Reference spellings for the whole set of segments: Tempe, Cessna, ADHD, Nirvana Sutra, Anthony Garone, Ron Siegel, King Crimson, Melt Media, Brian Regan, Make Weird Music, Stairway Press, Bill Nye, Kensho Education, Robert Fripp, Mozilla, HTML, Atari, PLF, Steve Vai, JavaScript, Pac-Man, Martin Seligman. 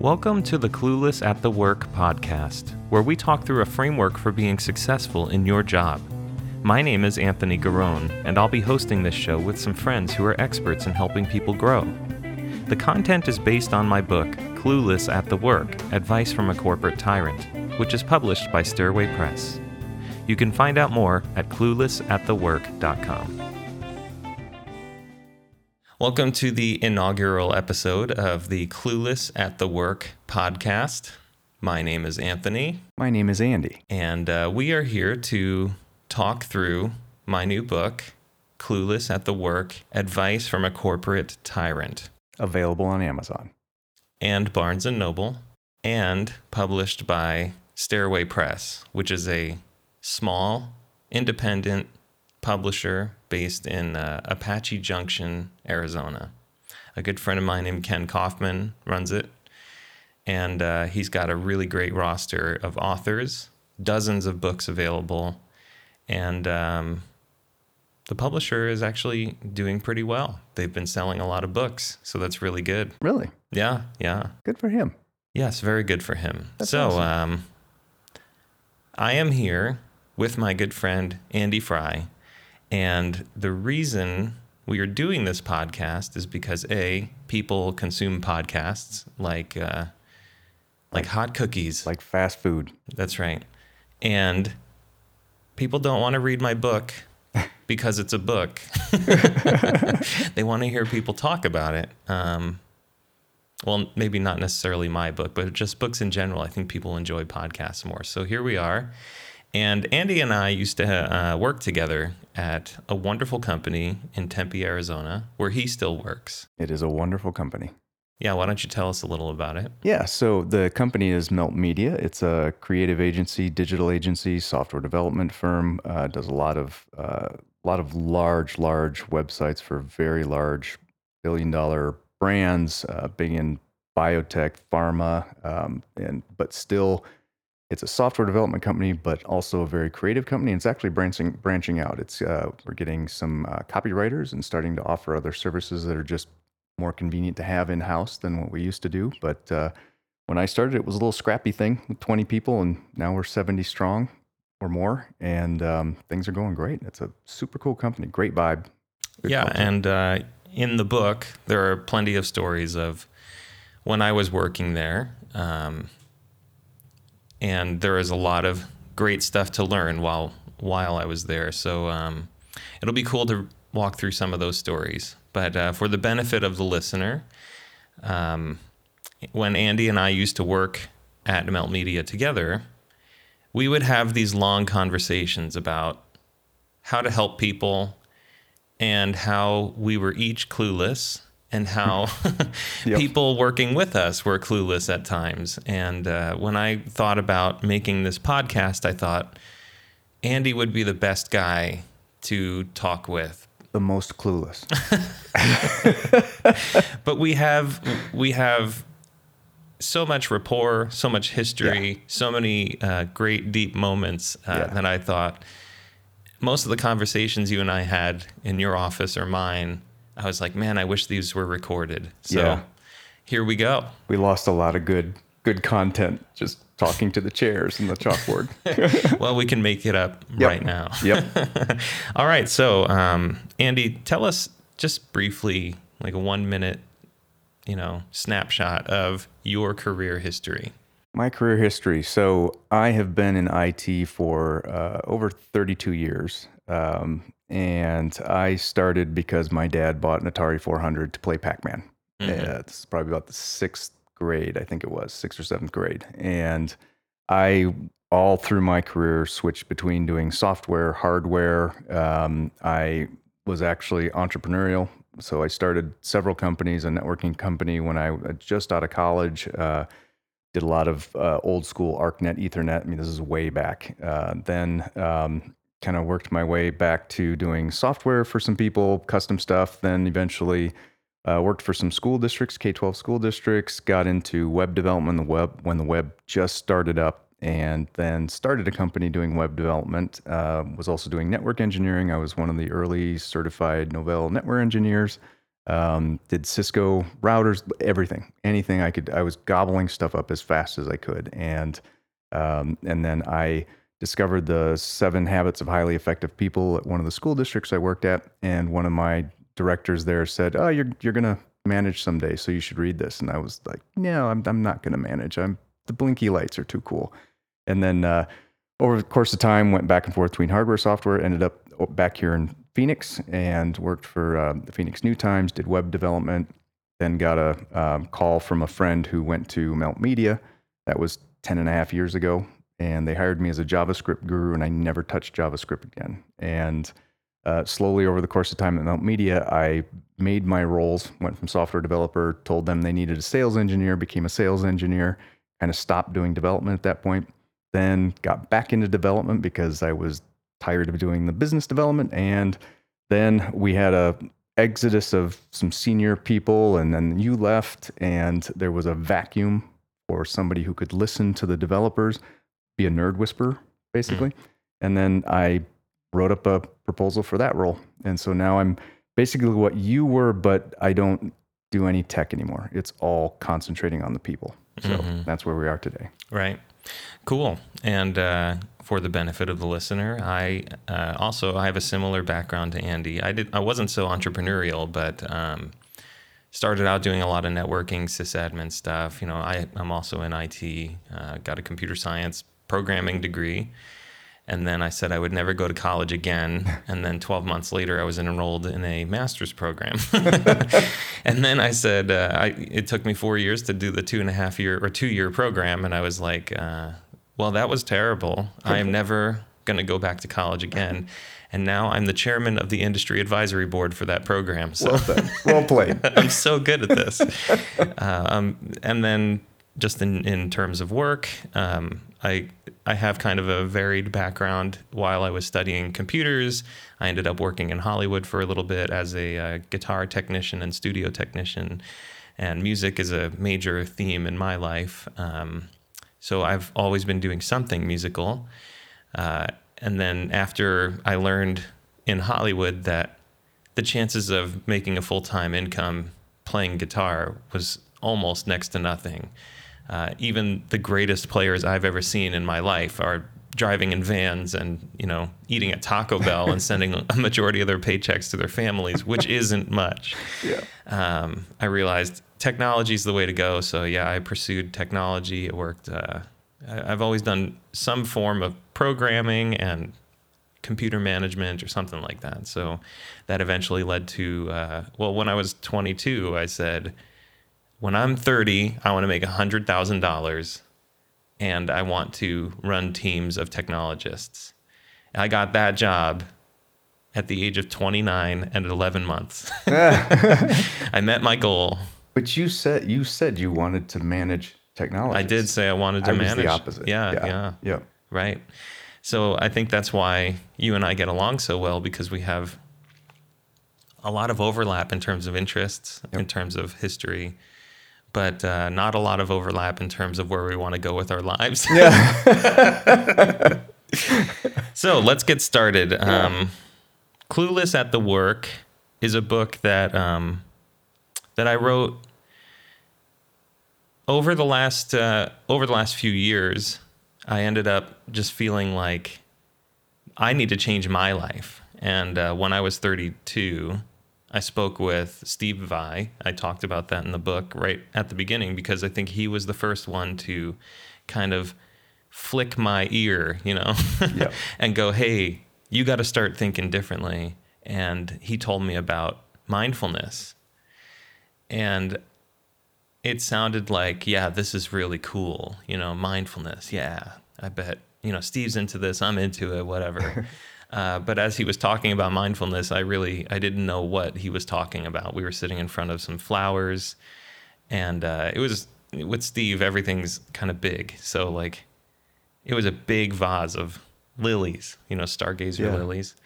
Welcome to the Clueless at the Work podcast, where we talk through a framework for being successful in your job. My name is Anthony Garone, and I'll be hosting this show with some friends who are experts in helping people grow. The content is based on my book, Clueless at the Work, Advice from a Corporate Tyrant, which is published by Stairway Press. You can find out more at cluelessatthework.com. Welcome to the inaugural episode of the Clueless at the Work podcast. My name is Anthony. My name is Andy. And we are here to talk through my new book, Clueless at the Work, Advice from a Corporate Tyrant. Available on Amazon. And Barnes & Noble. And published by Stairway Press, which is a small, independent publisher based in Apache Junction, Arizona. A good friend of mine named Ken Kaufman runs it, and he's got a really great roster of authors, dozens of books available, and the publisher is actually doing pretty well. They've been selling a lot of books, so that's really good. Really? Yeah. Good for him. Yes, very good for him. That's awesome. I am here with my good friend Andy Fry. And the reason we are doing this podcast is because A, people consume podcasts like hot cookies, like fast food. That's right. And people don't want to read my book because it's a book. They want to hear people talk about it. Well, maybe not necessarily my book, but just books in general. I think people enjoy podcasts more. So here we are. And Andy and I used to work together at a wonderful company in Tempe, Arizona, where he still works. It is a wonderful company. Yeah, why don't you tell us a little about it? Yeah, so the company is Melt Media. It's a creative agency, digital agency, software development firm. Does a lot of large websites for very large billion-dollar brands, big in biotech, pharma, but still. It's a software development company, but also a very creative company. It's actually branching out. It's we're getting some copywriters and starting to offer other services that are just more convenient to have in-house than what we used to do. But when I started, it was a little scrappy thing with 20 people, and now we're 70 strong or more, and things are going great. It's a super cool company, great vibe. Good culture. And in the book, there are plenty of stories of when I was working there, and there is a lot of great stuff to learn while I was there. So it'll be cool to walk through some of those stories. But for the benefit of the listener, when Andy and I used to work at Melt Media together, we would have these long conversations about how to help people and how we were each clueless and how people working with us were clueless at times. And when I thought about making this podcast, I thought Andy would be the best guy to talk with. The most clueless. But we have so much rapport, so much history, so many great deep moments that I thought most of the conversations you and I had in your office or mine, I was like, man, I wish these were recorded. So Here we go. We lost a lot of good content just talking to the chairs and the chalkboard. Well, we can make it up right now. Yep. All right. So, Andy, tell us just briefly, like a 1-minute, snapshot of your career history. My career history. So I have been in IT for over 32 years. And I started because my dad bought an Atari 400 to play Pac-Man. It's probably about the 6th grade, I think it was, 6th or 7th grade. And I, all through my career, switched between doing software, hardware. I was actually entrepreneurial. So I started several companies, a networking company when I just out of college, did a lot of old school ARCnet, Ethernet. I mean, this is way back. Then kind of worked my way back to doing software for some people, custom stuff, then eventually worked for some school districts, K-12 school districts, got into web development when the web just started up, and then started a company doing web development, was also doing network engineering. I was one of the early certified Novell network engineers, did Cisco routers, everything, anything I could. I was gobbling stuff up as fast as I could. And then I discovered the 7 Habits of Highly Effective People at one of the school districts I worked at. And one of my directors there said, "Oh, you're going to manage someday, so you should read this." And I was like, "No, I'm not going to manage. The blinky lights are too cool." And then over the course of time, went back and forth between hardware, software, ended up back here in Phoenix and worked for the Phoenix New Times, did web development, then got a call from a friend who went to Melt Media. That was 10 and a half years ago. And they hired me as a JavaScript guru, and I never touched JavaScript again. And slowly over the course of time at Melt Media, I made my roles, went from software developer, told them they needed a sales engineer, became a sales engineer, kind of stopped doing development at that point, then got back into development because I was tired of doing the business development. And then we had a exodus of some senior people, and then you left, and there was a vacuum for somebody who could listen to the developers, be a nerd whisperer, basically. And then I wrote up a proposal for that role. And so now I'm basically what you were, but I don't do any tech anymore. It's all concentrating on the people. So that's where we are today. Right. Cool. And for the benefit of the listener, I have a similar background to Andy. I wasn't so entrepreneurial, but started out doing a lot of networking, sysadmin stuff. You know, I'm also in IT, got a computer science programming degree. And then I said I would never go to college again. And then 12 months later, I was enrolled in a master's program. And then I said, it took me 4 years to do the 2.5-year or 2-year program. And I was like, well, that was terrible. I am never going to go back to college again. And now I'm the chairman of the industry advisory board for that program. So well played. I'm so good at this. And then just in terms of work, I have kind of a varied background. While I was studying computers, I ended up working in Hollywood for a little bit as a guitar technician and studio technician. And music is a major theme in my life. So I've always been doing something musical. And then after I learned in Hollywood that the chances of making a full-time income playing guitar was almost next to nothing. Even the greatest players I've ever seen in my life are driving in vans and, you know, eating at Taco Bell and sending a majority of their paychecks to their families, which isn't much. Yeah. I realized technology is the way to go. So, yeah, I pursued technology. It worked. I've always done some form of programming and computer management or something like that. So that eventually led to, when I was 22, I said, when I'm 30, I want to make $100,000 and I want to run teams of technologists. And I got that job at the age of 29 and 11 months. I met my goal. But you said you wanted to manage technology. I did say I wanted to manage. I was the opposite. Yeah. Right. So I think that's why you and I get along so well, because we have a lot of overlap in terms of interests, in terms of history, but not a lot of overlap in terms of where we want to go with our lives. Yeah. So let's get started. Clueless at the Work is a book that that I wrote over the last few years. I ended up just feeling like I need to change my life. And when I was 32, I spoke with Steve Vai. I talked about that in the book right at the beginning, because I think he was the first one to kind of flick my ear, you know, and go, "Hey, you got to start thinking differently." And he told me about mindfulness. And it sounded like, yeah, this is really cool. You know, mindfulness. Yeah, I bet, you know, Steve's into this. I'm into it, whatever. But as he was talking about mindfulness, I didn't know what he was talking about. We were sitting in front of some flowers, and it was, with Steve, everything's kind of big. So like, it was a big vase of lilies, you know, stargazer lilies.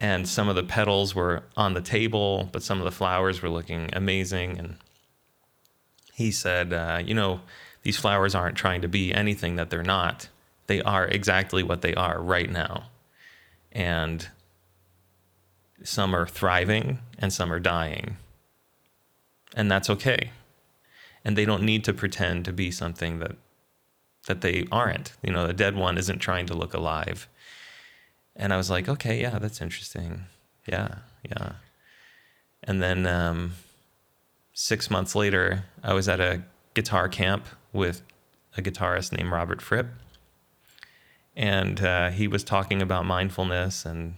And some of the petals were on the table, but some of the flowers were looking amazing. And he said, you know, these flowers aren't trying to be anything that they're not. They are exactly what they are right now. And some are thriving and some are dying. and that's okay. And they don't need to pretend to be something that they aren't. You know, the dead one isn't trying to look alive. And I was like, okay, yeah, that's interesting. Yeah. And then 6 months later, I was at a guitar camp with a guitarist named Robert Fripp. And he was talking about mindfulness and,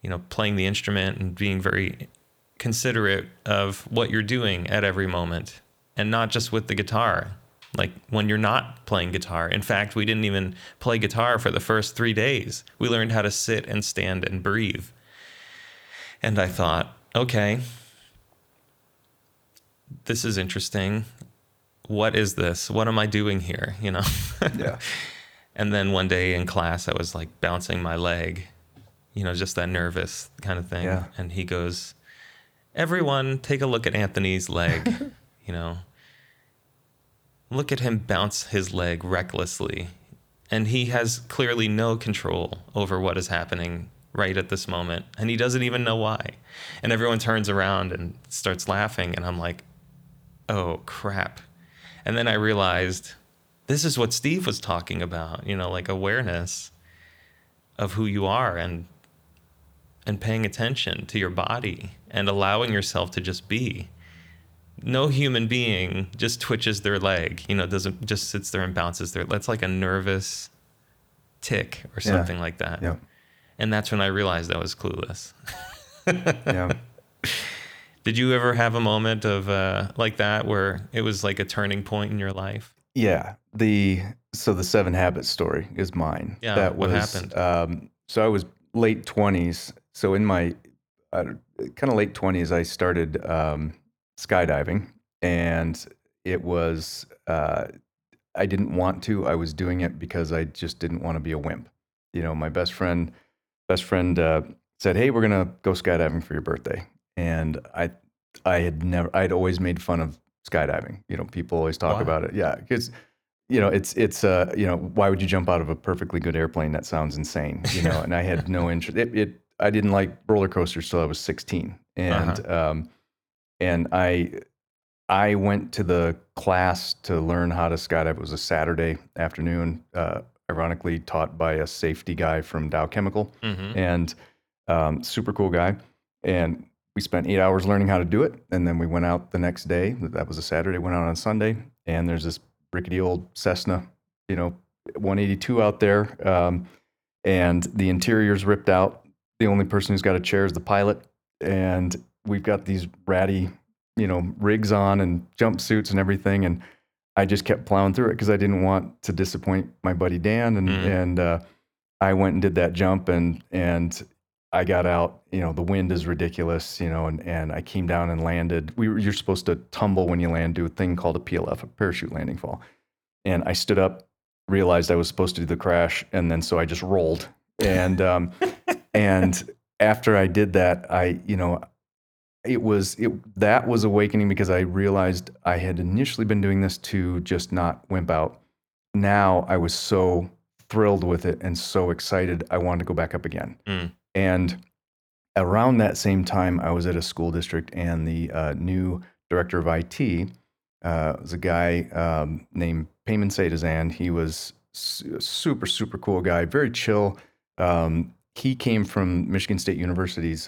you know, playing the instrument and being very considerate of what you're doing at every moment. And not just with the guitar, like when you're not playing guitar. In fact, we didn't even play guitar for the first 3 days. We learned how to sit and stand and breathe. And I thought, okay, this is interesting. What is this? What am I doing here? You know? Yeah. And then one day in class, I was like bouncing my leg, you know, just that nervous kind of thing. Yeah. And he goes, everyone take a look at Anthony's leg, you know, look at him bounce his leg recklessly. And he has clearly no control over what is happening right at this moment. And he doesn't even know why. And everyone turns around and starts laughing. And I'm like, oh, crap. And then I realized this is what Steve was talking about, you know, like awareness of who you are and paying attention to your body and allowing yourself to just be. No human being just twitches their leg, you know, doesn't just sits there and bounces their. That's like a nervous tick or something like that. Yeah. And that's when I realized I was clueless. Yeah. Did you ever have a moment of like that where it was like a turning point in your life? Yeah. So the 7 Habits story is mine. Yeah. What happened? So I was late 20s. So in my kind of late 20s, I started skydiving, and it was, I didn't want to, I was doing it because I just didn't want to be a wimp. You know, my best friend said, hey, we're going to go skydiving for your birthday. And I'd always made fun of skydiving. You know, people always talk about it. Yeah. Because, you know, it's you know, why would you jump out of a perfectly good airplane? That sounds insane, you know, and I had no interest. I didn't like roller coasters till I was 16. And, I went to the class to learn how to skydive. It was a Saturday afternoon, ironically taught by a safety guy from Dow Chemical, and, super cool guy. And we spent 8 hours learning how to do it, and then we went out the next day. That was a Saturday. Went out on Sunday, and there's this rickety old Cessna, you know, 182 out there, and the interior's ripped out. The only person who's got a chair is the pilot, and we've got these ratty, you know, rigs on and jumpsuits and everything, and I just kept plowing through it because I didn't want to disappoint my buddy Dan, and I went and did that jump, and I got out, you know, the wind is ridiculous, you know, and I came down and landed. You're supposed to tumble when you land, do a thing called a PLF, a parachute landing fall. And I stood up, realized I was supposed to do the crash, and then so I just rolled. And and after I did that, that was awakening because I realized I had initially been doing this to just not wimp out. Now I was so thrilled with it and so excited, I wanted to go back up again. Mm. And around that same time, I was at a school district, and the new director of IT was a guy named Payman Seydezan. He was a super, super cool guy, very chill. He came from Michigan State University's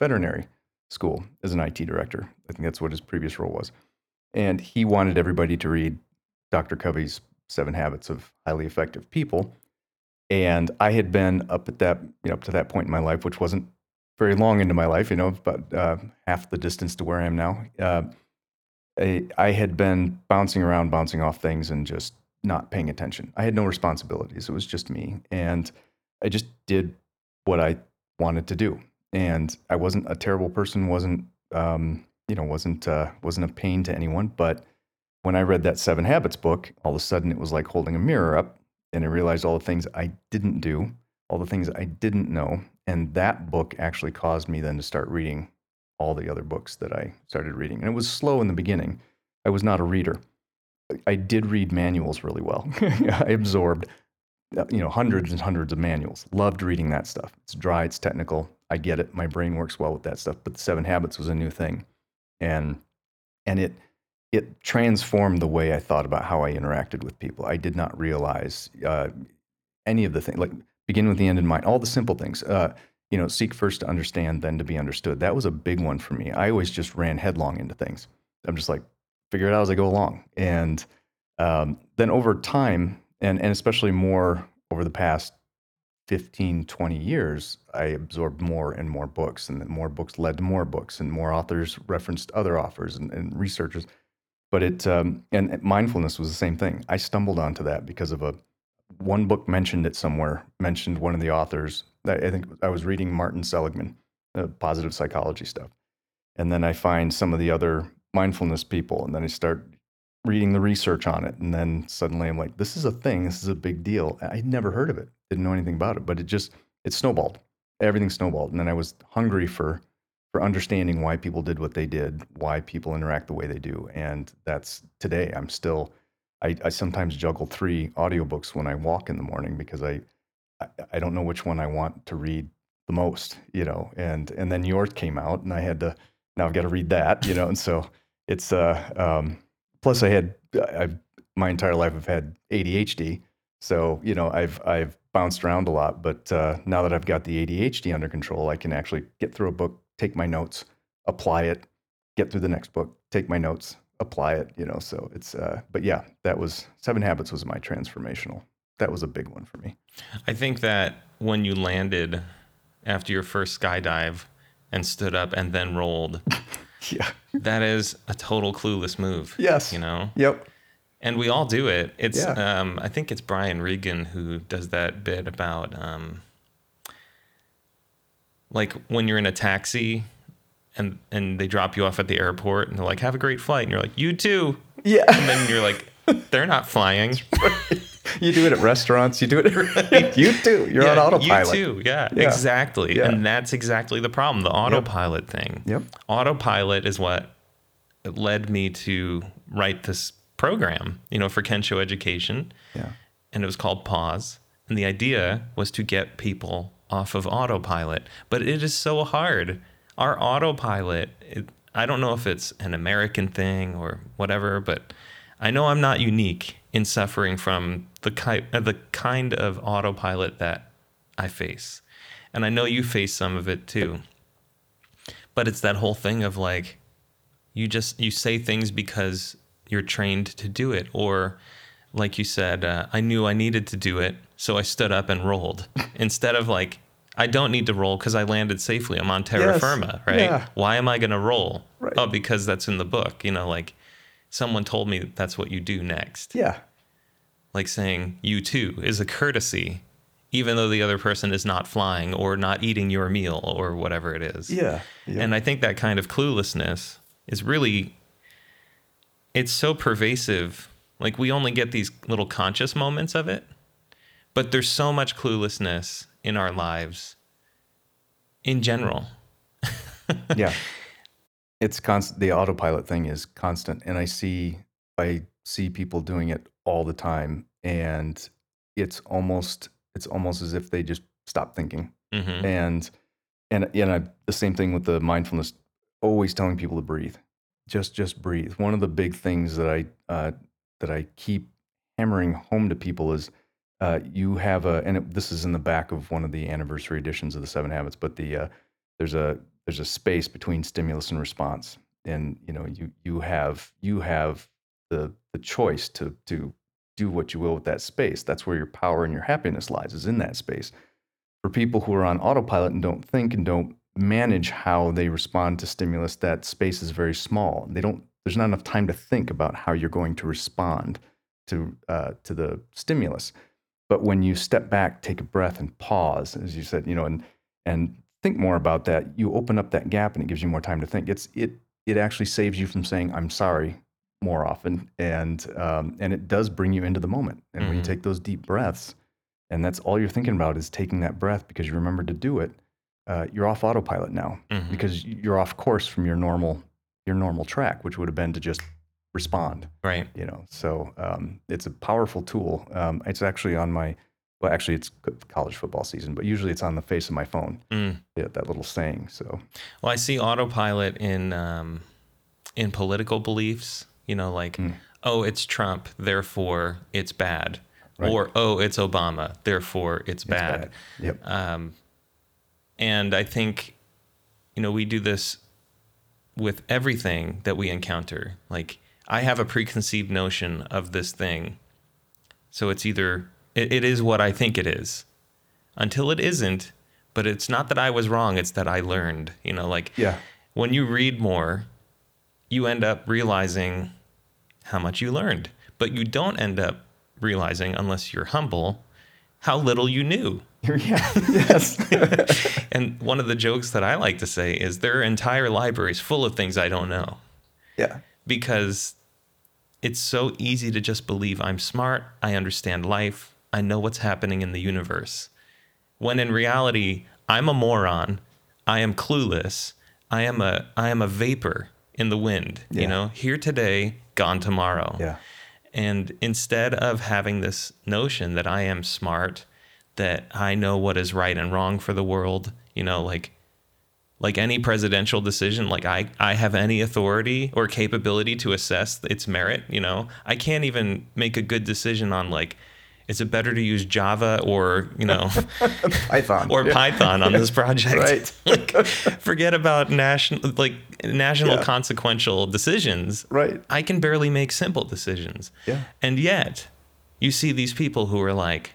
veterinary school as an IT director. I think that's what his previous role was. And he wanted everybody to read Dr. Covey's 7 Habits of Highly Effective People. And I had been up to that point in my life, which wasn't very long into my life, you know, about half the distance to where I am now. I had been bouncing around, bouncing off things and just not paying attention. I had no responsibilities. It was just me. And I just did what I wanted to do. And I wasn't a terrible person, wasn't a pain to anyone. But when I read that 7 Habits book, all of a sudden it was like holding a mirror up. And I realized all the things I didn't do, all the things I didn't know. And that book actually caused me then to start reading all the other books that I started reading. And it was slow in the beginning. I was not a reader. I did read manuals really well. I absorbed, you know, hundreds and hundreds of manuals. Loved reading that stuff. It's dry, it's technical. I get it. My brain works well with that stuff. But the 7 Habits was a new thing. And and it transformed the way I thought about how I interacted with people. I did not realize any of the things, like begin with the end in mind, all the simple things. Seek first to understand, then to be understood. That was a big one for me. I always just ran headlong into things. I'm just like, figure it out as I go along. And then over time, and especially more over the past 15, 20 years, I absorbed more and more books, and more books led to more books, and more authors referenced other authors and researchers. But and mindfulness was the same thing. I stumbled onto that because of one book mentioned it somewhere, mentioned one of the authors. I think I was reading Martin Seligman, positive psychology stuff. And then I find some of the other mindfulness people, and then I start reading the research on it. And then suddenly I'm like, this is a thing. This is a big deal. I'd never heard of it. Didn't know anything about it, but it snowballed. Everything snowballed. And then I was hungry for understanding why people did what they did, why people interact the way they do. And that's today. I'm still, I sometimes juggle 3 audiobooks when I walk in the morning because I don't know which one I want to read the most, and then yours came out and now I've got to read that, and so it's, plus my entire life I've had ADHD. So, I've bounced around a lot, but now that I've got the ADHD under control, I can actually get through a book, take my notes, apply it, get through the next book, take my notes, apply it, so it's, but yeah, that was 7 Habits was my transformational. That was a big one for me. I think that when you landed after your first skydive and stood up and then rolled, yeah, that is a total clueless move. Yes. Yep. And we all do it. It's, yeah. I think it's Brian Regan who does that bit about, like when you're in a taxi and they drop you off at the airport and they're like, have a great flight. And you're like, you too. Yeah. And then you're like, they're not flying. Right. You do it at restaurants. You do it at you too. You're on autopilot. You too. Yeah. Exactly. Yeah. And that's exactly the problem, the autopilot thing. Yep. Autopilot is what led me to write this program, for Kensho Education. Yeah. And it was called Pause. And the idea was to get people off of autopilot. But it is so hard. Our autopilot, I don't know if it's an American thing or whatever, but I know I'm not unique in suffering from the kind of autopilot that I face. And I know you face some of it too. But it's that whole thing of like, you say things because you're trained to do it. Or like you said, I knew I needed to do it, so I stood up and rolled. Instead of like, I don't need to roll because I landed safely. I'm on terra firma, right? Yeah. Why am I going to roll? Right. Oh, because that's in the book, someone told me that's what you do next. Yeah. Like saying, you too, is a courtesy, even though the other person is not flying or not eating your meal or whatever it is. Yeah. Yeah. And I think that kind of cluelessness is really, it's so pervasive. Like we only get these little conscious moments of it, but there's so much cluelessness in our lives in general. Yeah. It's constant. The autopilot thing is constant, and I see people doing it all the time, and it's almost as if they just stop thinking. Mm-hmm. And the same thing with the mindfulness. Always telling people to breathe, just breathe. One of the big things that I keep hammering home to people is you have this is in the back of one of the anniversary editions of the 7 Habits, but there's a space between stimulus and response, and you have the choice to do what you will with that space. That's where your power and your happiness lies, is in that space. For people who are on autopilot and don't think and don't manage how they respond to stimulus, that space is very small. There's not enough time to think about how you're going to respond to the stimulus. But when you step back, take a breath, and pause, as you said, and think more about that, you open up that gap and it gives you more time to think. It actually saves you from saying I'm sorry more often, and it does bring you into the moment. And mm-hmm. when you take those deep breaths, and that's all you're thinking about is taking that breath because you remember to do it, you're off autopilot now. Mm-hmm. Because you're off course from your normal track, which would have been to just respond. Right. So it's a powerful tool. It's actually on my. Well, actually, it's college football season, but usually it's on the face of my phone. Mm. Yeah, that little saying. So, well, I see autopilot in in political beliefs, you know, like, oh, it's Trump, therefore it's bad. Right. Or, oh, it's Obama, therefore it's bad. Yep. And I think, you know, we do this with everything that we encounter. Like, I have a preconceived notion of this thing. So it's either, it is what I think it is until it isn't. But it's not that I was wrong, it's that I learned, you know, like when you read more, you end up realizing how much you learned, but you don't end up realizing, unless you're humble, how little you knew. And one of the jokes that I like to say is there are entire libraries full of things I don't know. Yeah. Because it's so easy to just believe I'm smart, I understand life, I know what's happening in the universe. When in reality, I'm a moron, I am clueless, I am a vapor in the wind, you know, here today, gone tomorrow. Yeah. And instead of having this notion that I am smart, that I know what is right and wrong for the world, you know, like any presidential decision, like I have any authority or capability to assess its merit, you know, I can't even make a good decision on like, is it better to use Java or, you know, Python or Python on this project? Right. Like, forget about national consequential decisions. Right. I can barely make simple decisions. Yeah. And yet you see these people who are like,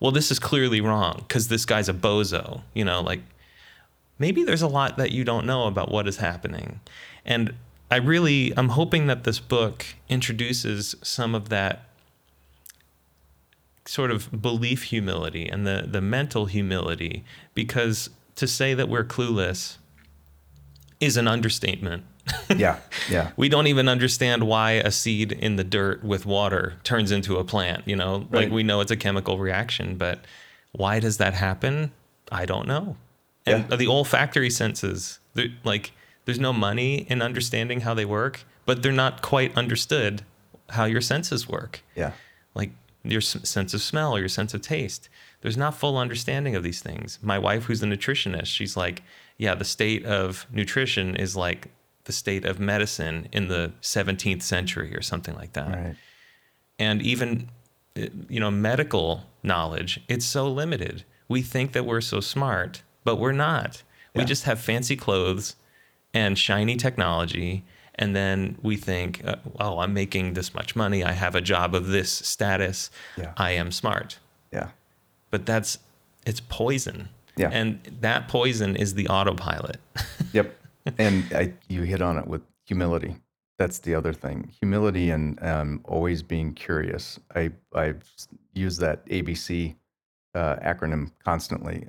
well, this is clearly wrong because this guy's a bozo, you know, like maybe there's a lot that you don't know about what is happening. And I'm hoping that this book introduces some of that sort of belief humility and the mental humility, because to say that we're clueless is an understatement. Yeah. We don't even understand why a seed in the dirt with water turns into a plant, you know, right. Like we know it's a chemical reaction, but why does that happen? I don't know. And the olfactory senses, like there's no money in understanding how they work, but they're not quite understood how your senses work. Yeah. Like, your sense of smell or your sense of taste. There's not full understanding of these things. My wife, who's a nutritionist, she's like, yeah, the state of nutrition is like the state of medicine in the 17th century or something like that. Right. And even, you know, medical knowledge, it's so limited. We think that we're so smart, but we're not. Yeah. We just have fancy clothes and shiny technology. And then we think, oh, I'm making this much money. I have a job of this status. Yeah. I am smart. Yeah. But it's poison. Yeah. And that poison is the autopilot. Yep. And you hit on it with humility. That's the other thing. Humility and always being curious. I've used that ABC acronym constantly.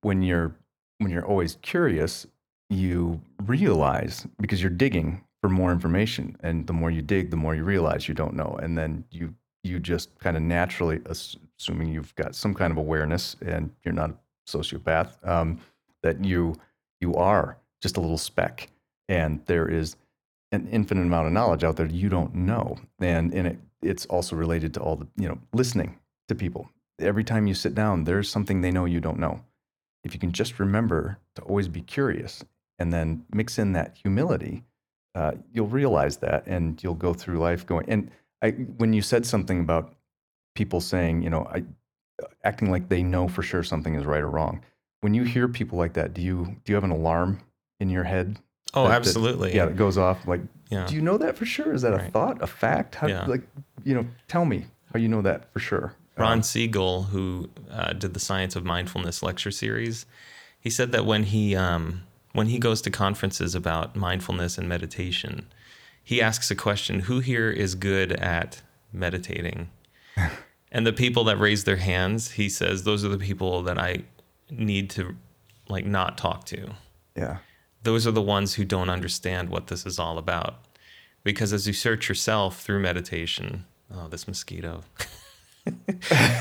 When you're always curious, you realize, because you're digging for more information, and the more you dig, the more you realize you don't know. And then you just kind of naturally, assuming you've got some kind of awareness and you're not a sociopath, that you are just a little speck, and there is an infinite amount of knowledge out there you don't know. And it's also related to all the, you know, listening to people. Every time you sit down, there's something they know you don't know. If you can just remember to always be curious, and then mix in that humility, you'll realize that, and you'll go through life going. And when you said something about people saying, you know, acting like they know for sure something is right or wrong, when you hear people like that, do you have an alarm in your head? Oh, absolutely. That goes off. Like, do you know that for sure? Is that a thought, a fact? How, like, you know, tell me how you know that for sure. Ron Siegel, who did the Science of Mindfulness lecture series, he said that when he goes to conferences about mindfulness and meditation, he asks a question: who here is good at meditating? And the people that raise their hands, he says, those are the people that I need to, like, not talk to. Yeah. Those are the ones who don't understand what this is all about. Because as you search yourself through meditation, oh, this mosquito.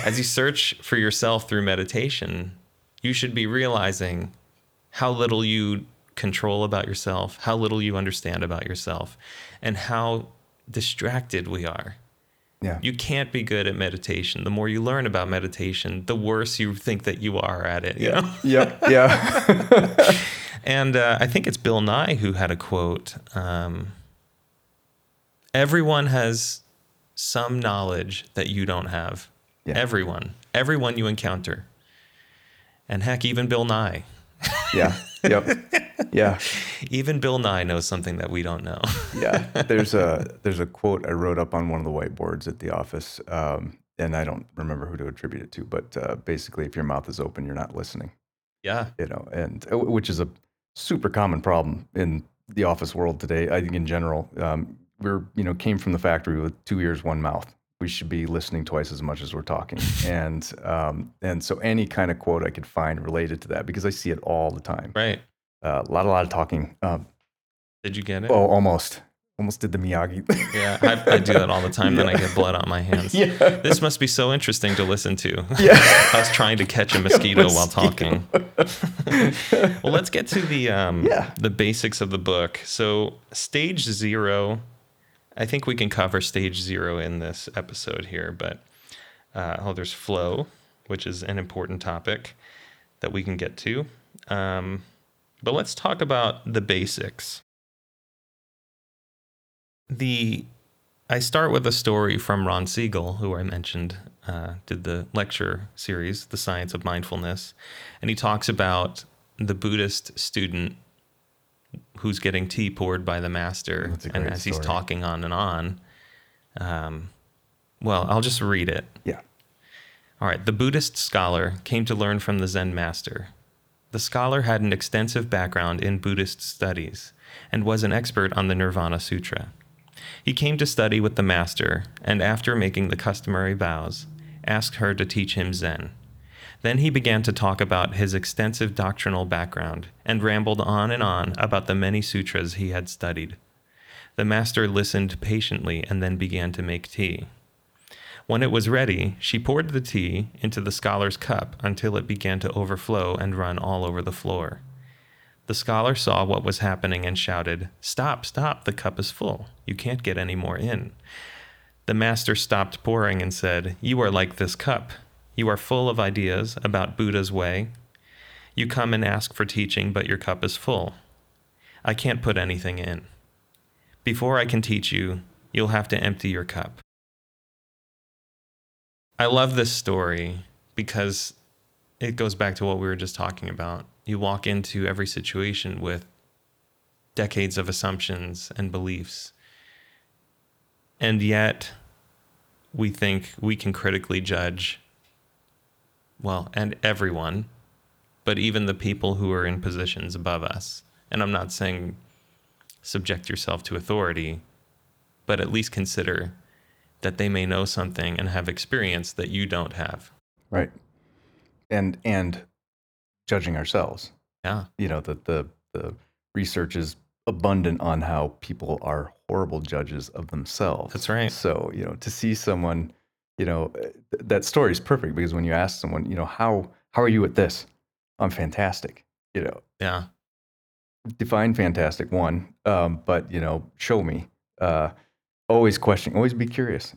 As you search for yourself through meditation, you should be realizing how little you control about yourself, how little you understand about yourself, and how distracted we are. Yeah. You can't be good at meditation. The more you learn about meditation, the worse you think that you are at it. You know? Yeah. And I think it's Bill Nye who had a quote. Everyone has some knowledge that you don't have. Yeah. Everyone you encounter. And heck, even Bill Nye. Yeah. Yep. Yeah. Even Bill Nye knows something that we don't know. Yeah. There's a quote I wrote up on one of the whiteboards at the office, and I don't remember who to attribute it to, but basically, if your mouth is open, you're not listening. Yeah. You know, and which is a super common problem in the office world today. I think in general, we're, you know, came from the factory with 2 ears, 1 mouth. We should be listening twice as much as we're talking. And so any kind of quote I could find related to that, because I see it all the time. Right. A lot of talking. Did you get it? Oh, almost did the Miyagi. Yeah, I do that all the time. Yeah. Then I get blood on my hands. Yeah. This must be so interesting to listen to. Yeah. Us trying to catch a mosquito while talking. Well, let's get to the basics of the book. So stage 0... I think we can cover stage 0 in this episode here, but there's flow, which is an important topic that we can get to. But let's talk about the basics. I start with a story from Ron Siegel, who I mentioned did the lecture series, The Science of Mindfulness, and he talks about the Buddhist student who's getting tea poured by the master, and as he's talking on and on. I'll just read it. Yeah. All right. The Buddhist scholar came to learn from the Zen master. The scholar had an extensive background in Buddhist studies and was an expert on the Nirvana Sutra. He came to study with the master, and after making the customary vows, asked her to teach him Zen. Then he began to talk about his extensive doctrinal background and rambled on and on about the many sutras he had studied. The master listened patiently and then began to make tea. When it was ready, she poured the tea into the scholar's cup until it began to overflow and run all over the floor. The scholar saw what was happening and shouted, "Stop, stop, the cup is full. You can't get any more in." The master stopped pouring and said, "You are like this cup. You are full of ideas about Buddha's way. You come and ask for teaching, but your cup is full. I can't put anything in. Before I can teach you, you'll have to empty your cup." I love this story because it goes back to what we were just talking about. You walk into every situation with decades of assumptions and beliefs, and yet we think we can critically judge and everyone, but even the people who are in positions above us. And I'm not saying subject yourself to authority, but at least consider that they may know something and have experience that you don't have. Right. And judging ourselves. Yeah. You know, that the research is abundant on how people are horrible judges of themselves. That's right. So, you know, to see someone... You know, that story is perfect, because when you ask someone, you know, how are you at this? I'm fantastic, you know. Yeah. Define fantastic, one, but, you know, show me. Always question, always be curious.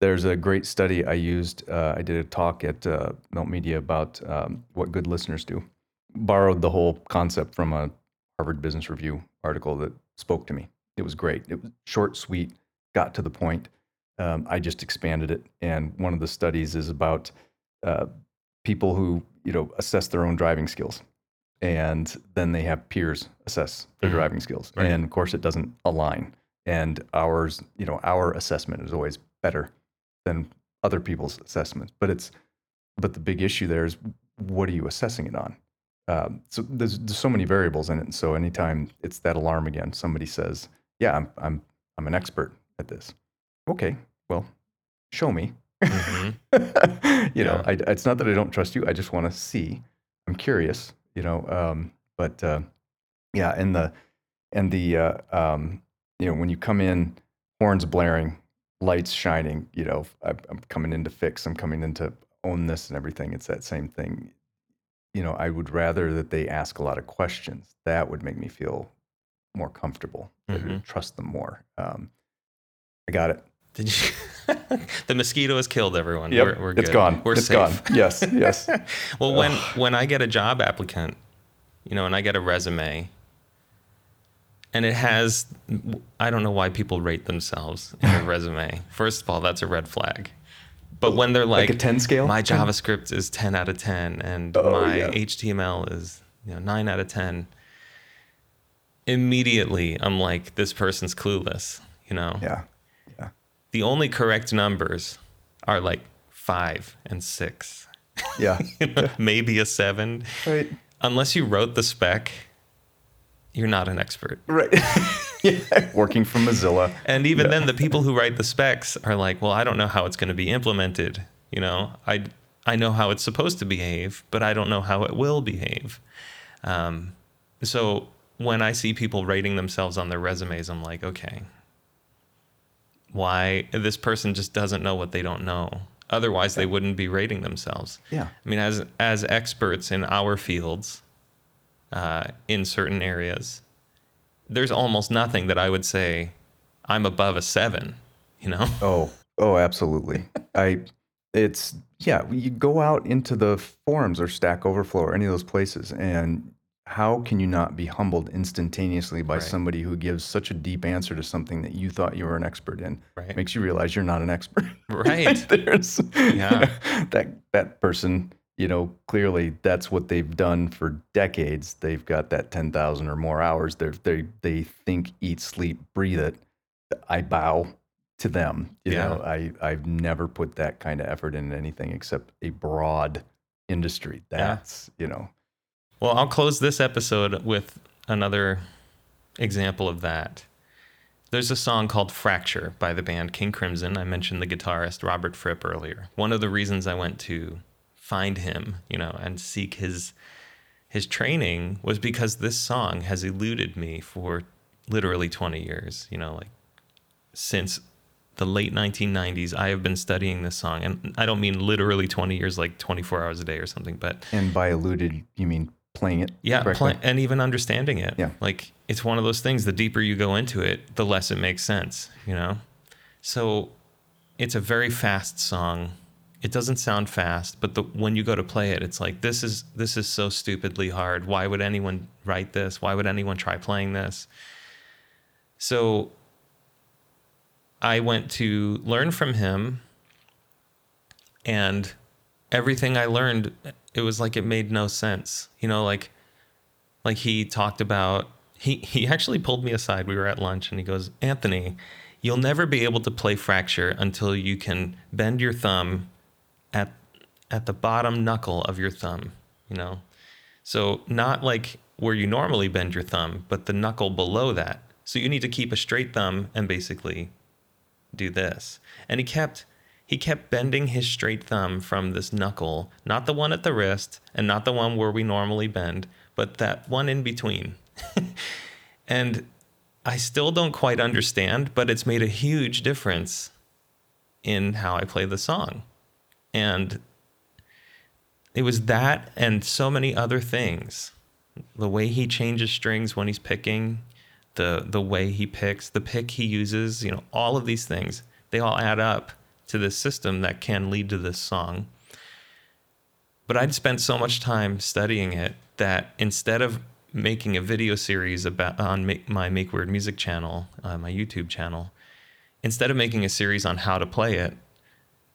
There's a great study I used. I did a talk at Melt Media about what good listeners do. Borrowed the whole concept from a Harvard Business Review article that spoke to me. It was great. It was short, sweet, got to the point. I just expanded it, and one of the studies is about people who, you know, assess their own driving skills, and then they have peers assess their driving skills, right. And of course it doesn't align. And ours, you know, our assessment is always better than other people's assessments. But the big issue there is, what are you assessing it on? So there's so many variables in it. And so anytime it's that alarm again, somebody says, "Yeah, I'm an expert at this." Okay, well, show me. You know, it's not that I don't trust you. I just want to see. I'm curious, you know. You know, when you come in, horns blaring, lights shining. You know, I'm coming in to fix. I'm coming in to own this and everything. It's that same thing. You know, I would rather that they ask a lot of questions. That would make me feel more comfortable. Mm-hmm. I would trust them more. I got it. Did you? The mosquito has killed everyone. Yep. We're good. It's gone. We're safe. Gone. Yes. Yes. When I get a job applicant, you know, and I get a resume. And it has, I don't know why people rate themselves in a resume. First of all, that's a red flag. But when they're like a 10 scale, my JavaScript is 10 out of 10 and HTML is, you know, 9 out of 10. Immediately, I'm like, this person's clueless, you know? Yeah. Yeah. The only correct numbers are like 5 and 6. Yeah. You know, yeah. Maybe a 7. Right. Unless you wrote the spec, you're not an expert. Right. Yeah. Working from Mozilla. And even then, the people who write the specs are like, well, I don't know how it's going to be implemented. You know, I know how it's supposed to behave, but I don't know how it will behave. So when I see people rating themselves on their resumes, I'm like, okay, why? This person just doesn't know what they don't know. Otherwise, they wouldn't be rating themselves. Yeah. I mean, as experts in our fields, in certain areas, there's almost nothing that I would say I'm above a 7, you know? Oh, absolutely. You go out into the forums or Stack Overflow or any of those places, and how can you not be humbled instantaneously by somebody who gives such a deep answer to something that you thought you were an expert in? Right. Makes you realize you're not an expert. Right. There's, that person, you know, clearly that's what they've done for decades. They've got that 10,000 or more hours. They think, eat, sleep, breathe it. I bow to them. You know, I've never put that kind of effort into anything except a broad industry. That's. Well, I'll close this episode with another example of that. There's a song called Fracture by the band King Crimson. I mentioned the guitarist Robert Fripp earlier. One of the reasons I went to find him, you know, and seek his training was because this song has eluded me for literally 20 years, you know, like since the late 1990s, I have been studying this song. And I don't mean literally 20 years, like 24 hours a day or something, but... And by eluded, you mean... playing it correctly. And even understanding it. Yeah. Like, it's one of those things, the deeper you go into it, the less it makes sense, you know? So it's a very fast song. It doesn't sound fast, but when you go to play it, it's like, this is so stupidly hard. Why would anyone write this? Why would anyone try playing this? So I went to learn from him, and everything I learned... It was like it made no sense, you know, like he talked about, he actually pulled me aside. We were at lunch and he goes, Anthony, you'll never be able to play Fracture until you can bend your thumb at the bottom knuckle of your thumb, you know. So not like where you normally bend your thumb, but the knuckle below that. So you need to keep a straight thumb and basically do this. And he kept bending his straight thumb from this knuckle, not the one at the wrist and not the one where we normally bend, but that one in between. And I still don't quite understand, but it's made a huge difference in how I play the song. And it was that and so many other things. The way he changes strings when he's picking, the way he picks, the pick he uses, you know, all of these things, they all add up to this system that can lead to this song. But I'd spent so much time studying it that instead of making a video series on my Make Weird Music channel, my YouTube channel, instead of making a series on how to play it,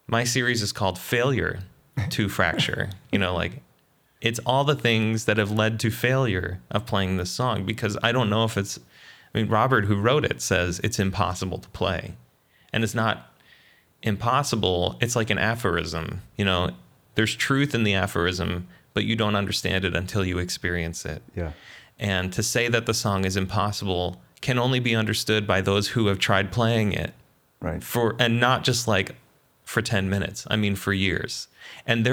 my series is called Failure to Fracture. You know, like, it's all the things that have led to failure of playing this song, because I don't know if it's... I mean, Robert, who wrote it, says it's impossible to play. And it's not... impossible, it's like an aphorism, you know, there's truth in the aphorism, but you don't understand it until you experience it. Yeah. And to say that the song is impossible can only be understood by those who have tried playing it. Right. And not just like for 10 minutes, I mean for years. And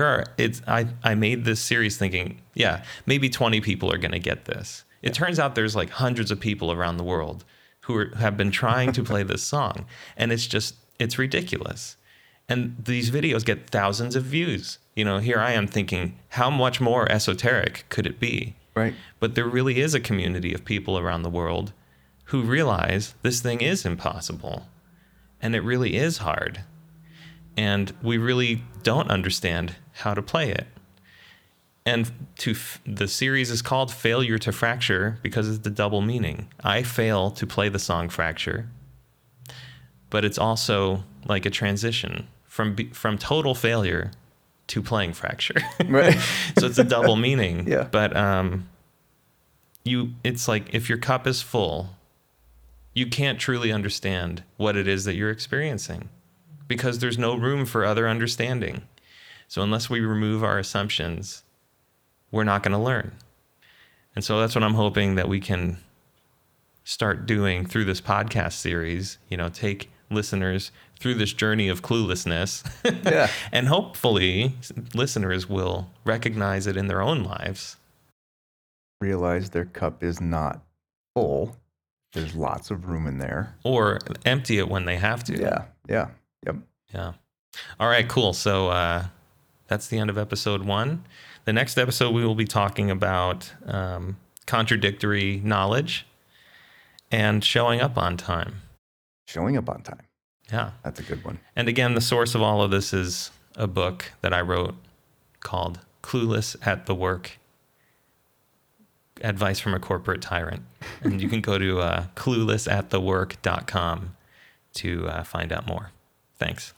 I made this series thinking, yeah, maybe 20 people are going to get this. It turns out there's like hundreds of people around the world who have been trying to play this song, and it's ridiculous. And these videos get thousands of views. You know, here I am thinking, how much more esoteric could it be? Right. But there really is a community of people around the world who realize this thing is impossible. And it really is hard. And we really don't understand how to play it. And the series is called Failure to Fracture because it's the double meaning. I fail to play the song Fracture, but it's also like a transition from total failure to playing Fracture. Right. So it's a double meaning. Yeah. But it's like if your cup is full, you can't truly understand what it is that you're experiencing because there's no room for other understanding. So unless we remove our assumptions, we're not going to learn. And so that's what I'm hoping that we can start doing through this podcast series, you know, take listeners through this journey of cluelessness. Yeah. And hopefully listeners will recognize it in their own lives. Realize their cup is not full. There's lots of room in there. Or empty it when they have to. Yeah. Yeah. Yep. Yeah. All right, cool. So that's the end of episode 1. The next episode, we will be talking about contradictory knowledge and showing up on time. Showing up on time. Yeah. That's a good one. And again, the source of all of this is a book that I wrote called Clueless at the Work, Advice from a Corporate Tyrant. And you can go to cluelessatthework.com to find out more. Thanks.